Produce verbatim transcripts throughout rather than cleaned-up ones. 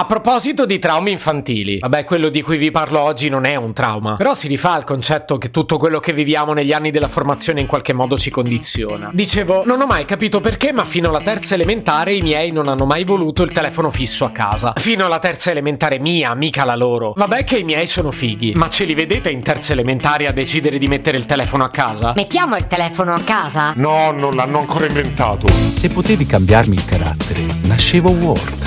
A proposito di traumi infantili, vabbè, quello di cui vi parlo oggi non è un trauma, però si rifà al concetto che tutto quello che viviamo negli anni della formazione in qualche modo ci condiziona. Dicevo, non ho mai capito perché, ma fino alla terza elementare i miei non hanno mai voluto il telefono fisso a casa. Fino alla terza elementare mia, mica la loro. Vabbè che i miei sono fighi, ma ce li vedete in terza elementare a decidere di mettere il telefono a casa? Mettiamo il telefono a casa? No, non l'hanno ancora inventato. Se potevi cambiarmi il carattere, nascevo World.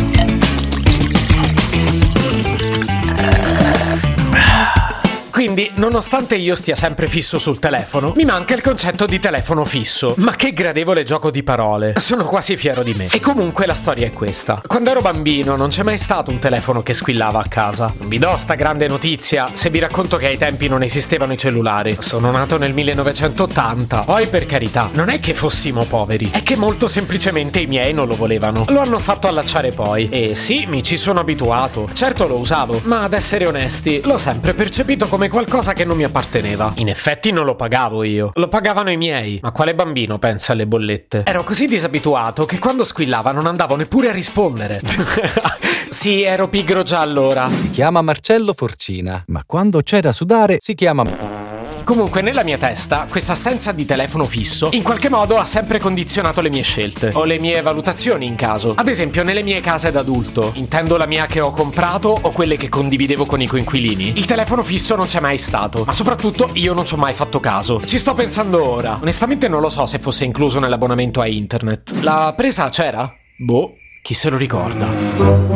Quindi, nonostante io stia sempre fisso sul telefono, mi manca il concetto di telefono fisso. Ma che gradevole gioco di parole. Sono quasi fiero di me. E comunque la storia è questa. Quando ero bambino non c'è mai stato un telefono che squillava a casa. Non vi do sta grande notizia se vi racconto che ai tempi non esistevano i cellulari. Sono nato nel millenovecentottanta. Poi, per carità, non è che fossimo poveri, è che molto semplicemente i miei non lo volevano. Lo hanno fatto allacciare poi. E sì, mi ci sono abituato. Certo lo usavo, ma ad essere onesti, l'ho sempre percepito come qualcosa che non mi apparteneva. In effetti non lo pagavo io, lo pagavano i miei. Ma quale bambino pensa alle bollette? Ero così disabituato che quando squillava non andavo neppure a rispondere. Sì, ero pigro già allora. Si chiama Marcello Forcina, ma quando c'è da sudare si chiama... Comunque, nella mia testa, questa assenza di telefono fisso in qualche modo ha sempre condizionato le mie scelte o le mie valutazioni in caso. Ad esempio, nelle mie case d'adulto, intendo la mia che ho comprato o quelle che condividevo con i coinquilini, il telefono fisso non c'è mai stato, ma soprattutto io non ci ho mai fatto caso. Ci sto pensando ora. Onestamente non lo so se fosse incluso nell'abbonamento a internet. La presa c'era? Boh, chi se lo ricorda?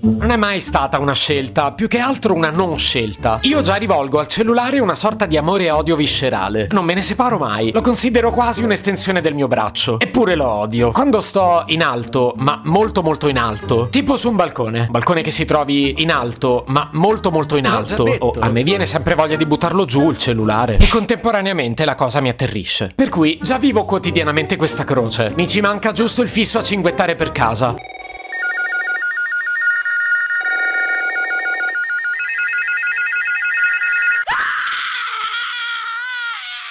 Non è mai stata una scelta, più che altro una non scelta. Io già rivolgo al cellulare una sorta di amore e odio viscerale. Non me ne separo mai, lo considero quasi un'estensione del mio braccio. Eppure lo odio. Quando sto in alto, ma molto molto in alto, tipo su un balcone, balcone che si trovi in alto, ma molto molto in alto, o a me viene sempre voglia di buttarlo giù il cellulare. E contemporaneamente la cosa mi atterrisce. Per cui già vivo quotidianamente questa croce. Mi ci manca giusto il fisso a cinguettare per casa.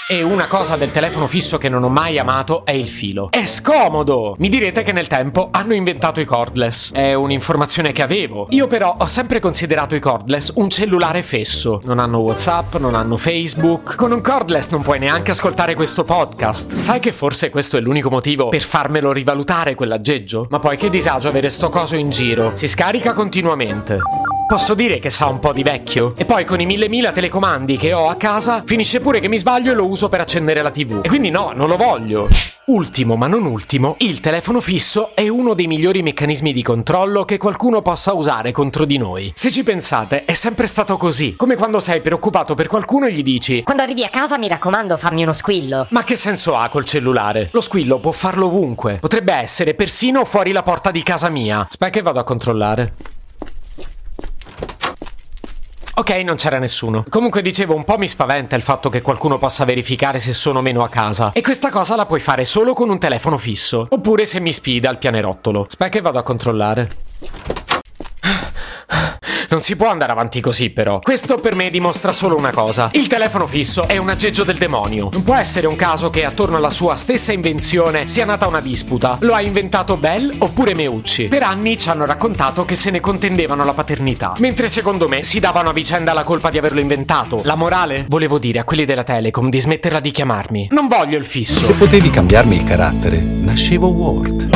E una cosa del telefono fisso che non ho mai amato è il filo. È scomodo! Mi direte che nel tempo hanno inventato i cordless. È un'informazione che avevo. Io però ho sempre considerato i cordless un cellulare fesso. Non hanno WhatsApp, non hanno Facebook. Con un cordless non puoi neanche ascoltare questo podcast. Sai che forse questo è l'unico motivo per farmelo rivalutare quell'aggeggio? Ma poi che disagio avere sto coso in giro. Si scarica continuamente. Posso dire che sa un po' di vecchio? E poi con i mille mila telecomandi che ho a casa, finisce pure che mi sbaglio e lo uso per accendere la tivù. E quindi no, non lo voglio. Ultimo ma non ultimo, il telefono fisso è uno dei migliori meccanismi di controllo che qualcuno possa usare contro di noi. Se ci pensate, è sempre stato così. Come quando sei preoccupato per qualcuno e gli dici: quando arrivi a casa mi raccomando fammi uno squillo. Ma che senso ha col cellulare? Lo squillo può farlo ovunque. Potrebbe essere persino fuori la porta di casa mia. Aspetta che vado a controllare. Ok, non c'era nessuno. Comunque dicevo, un po' mi spaventa il fatto che qualcuno possa verificare se sono o meno a casa. E questa cosa la puoi fare solo con un telefono fisso. Oppure se mi sfida al pianerottolo. Aspetta che vado a controllare. Non si può andare avanti così però. Questo per me dimostra solo una cosa. Il telefono fisso è un aggeggio del demonio. Non può essere un caso che attorno alla sua stessa invenzione sia nata una disputa. Lo ha inventato Bell oppure Meucci. Per anni ci hanno raccontato che se ne contendevano la paternità. Mentre secondo me si davano a vicenda la colpa di averlo inventato. La morale? Volevo dire a quelli della Telecom di smetterla di chiamarmi. Non voglio il fisso. Se potevi cambiarmi il carattere, nascevo World.